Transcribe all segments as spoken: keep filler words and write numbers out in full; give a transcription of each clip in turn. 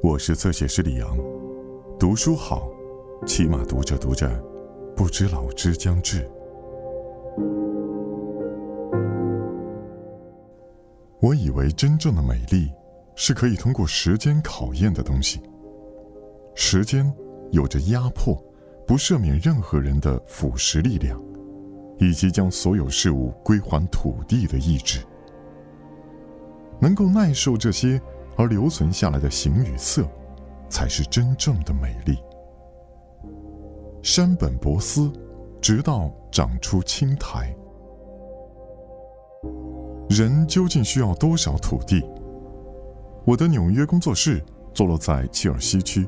我是侧写师李阳，读书好，起码读着读着，不知老之将至。我以为真正的美丽是可以通过时间考验的东西，时间有着压迫、不赦免任何人的腐蚀力量，以及将所有事物归还土地的意志。能够耐受这些而留存下来的形与色，才是真正的美丽。山本博司，直到长出青苔。人究竟需要多少土地？我的纽约工作室坐落在切尔西区，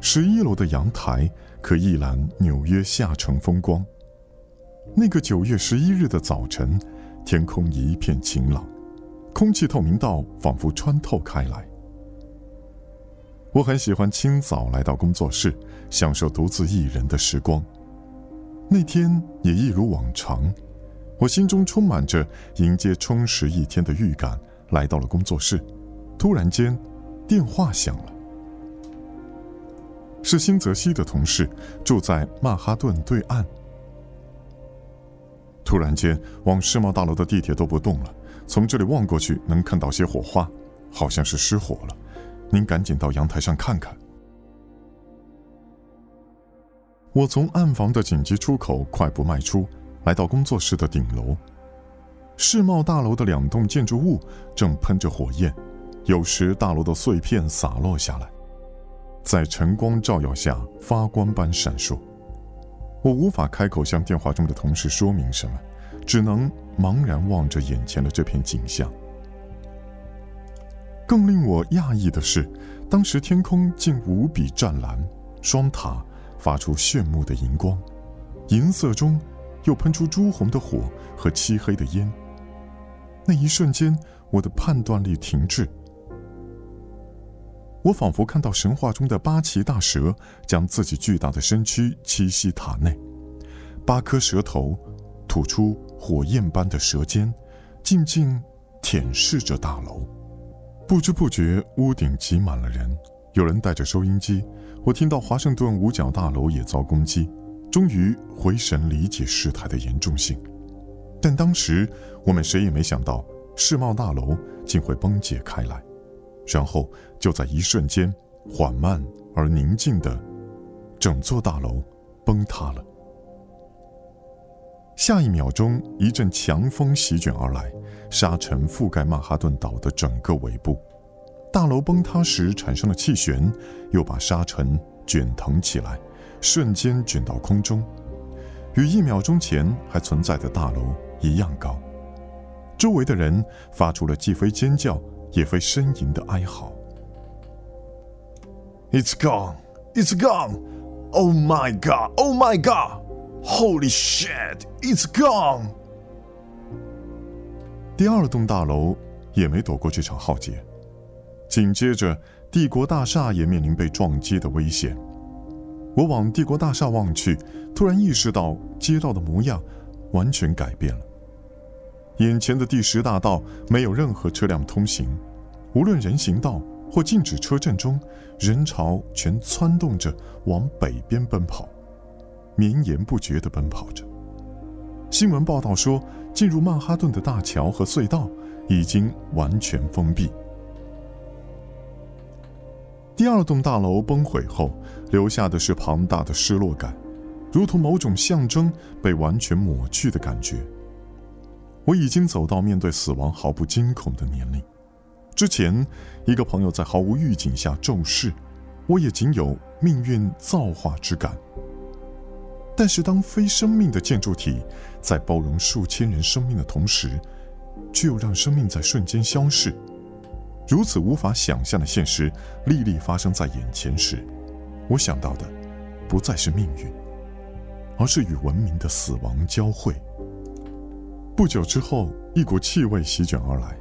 十一楼的阳台可一览纽约下城风光。那个九月十一日的早晨，天空一片晴朗，空气透明到仿佛穿透开来。我很喜欢清早来到工作室，享受独自一人的时光。那天也一如往常，我心中充满着迎接充实一天的预感，来到了工作室。突然间，电话响了，是新泽西的同事，住在曼哈顿对岸。突然间，往世贸大楼的地铁都不动了，从这里望过去能看到些火花，好像是失火了，您赶紧到阳台上看看。我从暗房的紧急出口快步迈出，来到工作室的顶楼。世贸大楼的两栋建筑物正喷着火焰，有时大楼的碎片洒落下来，在晨光照耀下发光般闪烁。我无法开口向电话中的同事说明什么，只能茫然望着眼前的这片景象。更令我讶异的是，当时天空竟无比湛蓝，双塔发出炫目的荧光，银色中又喷出朱红的火和漆黑的烟。那一瞬间，我的判断力停滞，我仿佛看到神话中的八岐大蛇将自己巨大的身躯栖息塔内，八颗蛇头吐出火焰般的舌尖，静静舔舐着大楼。不知不觉，屋顶挤满了人，有人带着收音机。我听到华盛顿五角大楼也遭攻击，终于回神理解事态的严重性。但当时我们谁也没想到，世贸大楼竟会崩解开来，然后就在一瞬间，缓慢而宁静的，整座大楼崩塌了。下一秒钟，一阵强风席卷而来，沙尘覆盖曼哈顿岛的整个尾部。大楼崩塌时产生的气旋又把沙尘卷腾起来，瞬间卷到空中，与一秒钟前还存在的大楼一样高。周围的人发出了既非尖叫也非呻吟的哀嚎。 It's gone! It's gone! Oh my god! Oh my god! Holy shit! It's gone! 第二栋大楼也没躲过这场浩劫，紧接着帝国大厦也面临被撞击的危险。我往帝国大厦望去，突然意识到街道的模样完全改变了。眼前的第十大道没有任何车辆通行，无论人行道或禁止车阵中，人潮全窜动着往北边奔跑，绵延不绝地奔跑着。新闻报道说，进入曼哈顿的大桥和隧道已经完全封闭。第二栋大楼崩毁后，留下的是庞大的失落感，如同某种象征被完全抹去的感觉。我已经走到面对死亡毫不惊恐的年龄。之前，一个朋友在毫无预警下骤逝，我也仅有命运造化之感。但是，当非生命的建筑体在包容数千人生命的同时，却又让生命在瞬间消逝，如此无法想象的现实历历发生在眼前时，我想到的不再是命运，而是与文明的死亡交汇。不久之后，一股气味席卷而来，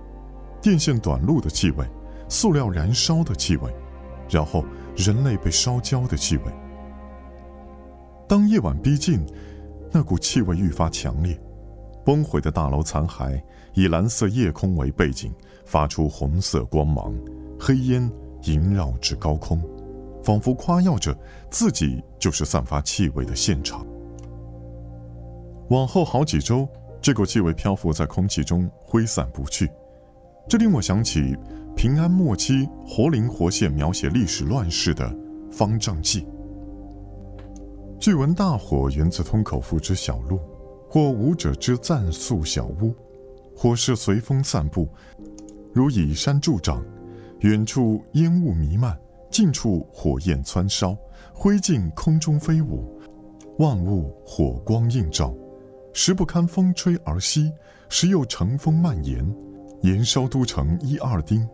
电线短路的气味，塑料燃烧的气味，然后人类被烧焦的气味。当夜晚逼近，那股气味愈发强烈，崩毁的大楼残骸以蓝色夜空为背景，发出红色光芒，黑烟萦绕至高空，仿佛夸耀着自己就是散发气味的现场。往后好几周，这股气味漂浮在空气中挥散不去，这令我想起平安末期活灵活现描写历史乱世的方丈记。据闻大火源自通口腹之小路，或舞者之暂宿小屋，或是随风散步，如以山助长，远处烟雾弥漫，近处火焰蹿烧，灰烬空中飞舞，万物火光映照，时不堪风吹而息，时又乘风蔓延，延烧都城一二町，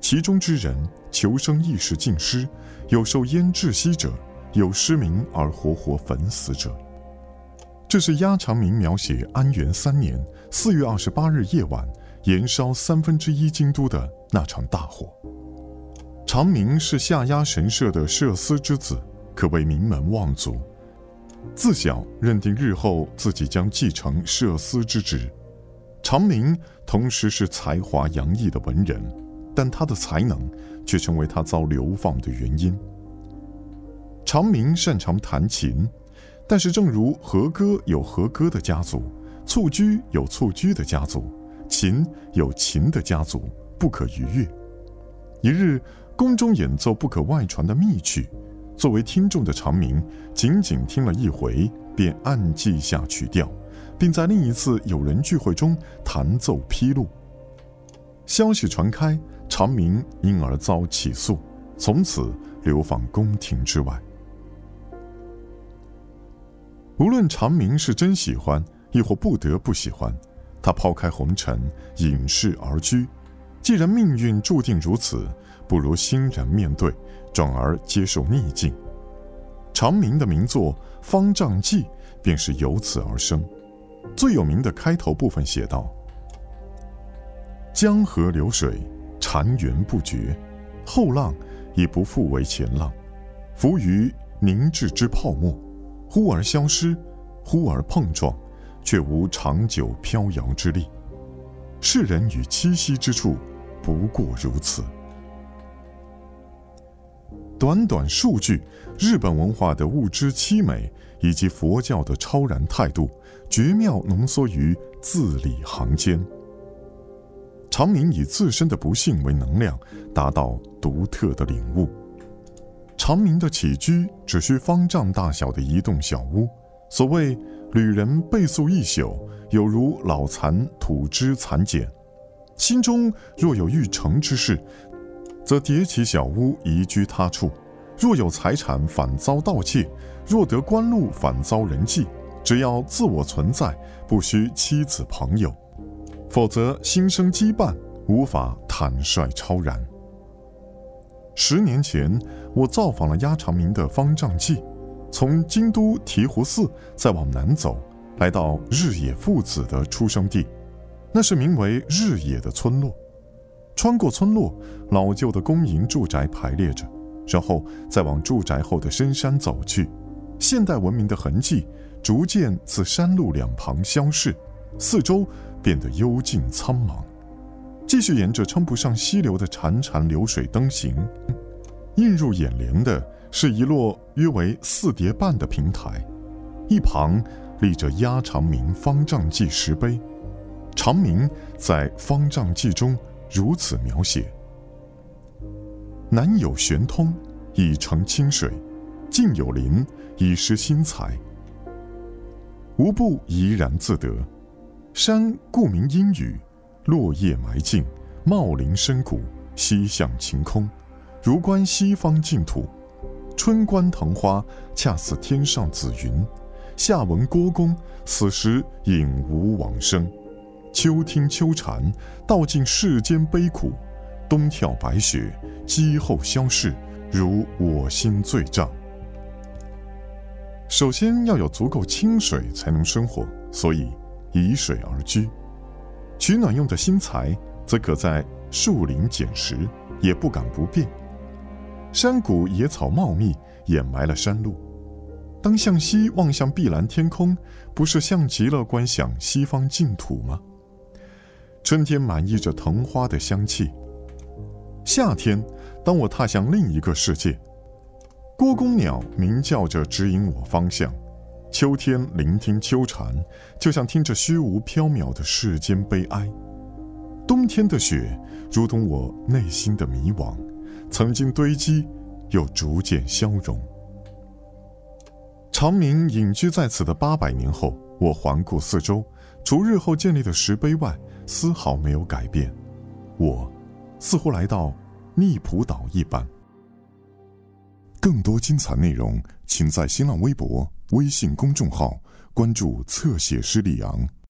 其中之人求生意识尽失，有受烟窒息者，有失明而活活焚死者。这是押长明描写安元三年四月二十八日夜晚延烧三分之一京都的那场大火。长明是下押神社的社司之子，可谓名门望族，自小认定日后自己将继承社司之职。长明同时是才华洋溢的文人，但他的才能却成为他遭流放的原因。长明擅长弹琴，但是正如和歌有和歌的家族，蹴鞠有蹴鞠的家族，琴有琴的家族，不可逾越。一日，宫中演奏不可外传的秘曲，作为听众的长明仅仅听了一回便暗记下曲调，并在另一次友人聚会中弹奏披露。消息传开，长明因而遭起诉，从此流放宫廷之外。无论长明是真喜欢亦或不得不喜欢，他抛开红尘，隐世而居。既然命运注定如此，不如欣然面对，转而接受逆境。长明的名作《方丈记》便是由此而生。最有名的开头部分写道：江河流水，潺湲不绝，后浪已不复为前浪，浮于凝滞之泡沫，忽而消失，忽而碰撞，却无长久飘摇之力。世人与栖息之处，不过如此。短短数句，日本文化的物之凄美以及佛教的超然态度，绝妙浓缩于字里行间。长明以自身的不幸为能量，达到独特的领悟。长明的起居只需方丈大小的一栋小屋，所谓旅人背宿一宿，有如老蚕吐枝蚕茧。心中若有欲成之事，则迭起小屋移居他处，若有财产反遭盗窃，若得官禄反遭人忌，只要自我存在，不需妻子朋友，否则心生羁绊，无法坦率超然。十年前我造访了押长明的《方丈记》，从京都醍醐寺再往南走，来到日野父子的出生地，那是名为日野的村落。穿过村落，老旧的公营住宅排列着，然后再往住宅后的深山走去，现代文明的痕迹逐渐自山路两旁消逝，四周变得幽静苍茫。继续沿着称不上溪流的潺潺流水登行，映入眼帘的是一落约为四叠半的平台，一旁立着押长明方丈记石碑。长明在方丈记中如此描写：南有玄通，以澄清水；近有林，以施新才。无不怡然自得。山故名阴雨，落叶埋径，茂林深谷，西向晴空，如观西方净土。春观藤花，恰似天上紫云；夏闻郭公，此时隐无往生；秋听秋蝉，道尽世间悲苦；冬眺白雪，积后消逝，如我心罪障。首先要有足够清水才能生活，所以以水而居。取暖用的新材，则可在树林捡拾，也不敢不便。山谷野草茂密，掩埋了山路。当向西望向碧蓝天空，不是像极了观想西方净土吗？春天满溢着藤花的香气，夏天，当我踏向另一个世界，郭公鸟鸣叫着指引我方向。秋天聆听秋蝉，就像听着虚无缥缈的世间悲哀。冬天的雪如同我内心的迷惘，曾经堆积又逐渐消融。长明隐居在此的八百年后，我环顾四周，除日后建立的石碑外，丝毫没有改变。我似乎来到逆浦岛一般。更多精彩内容，请在新浪微博、微信公众号关注侧写师李昂。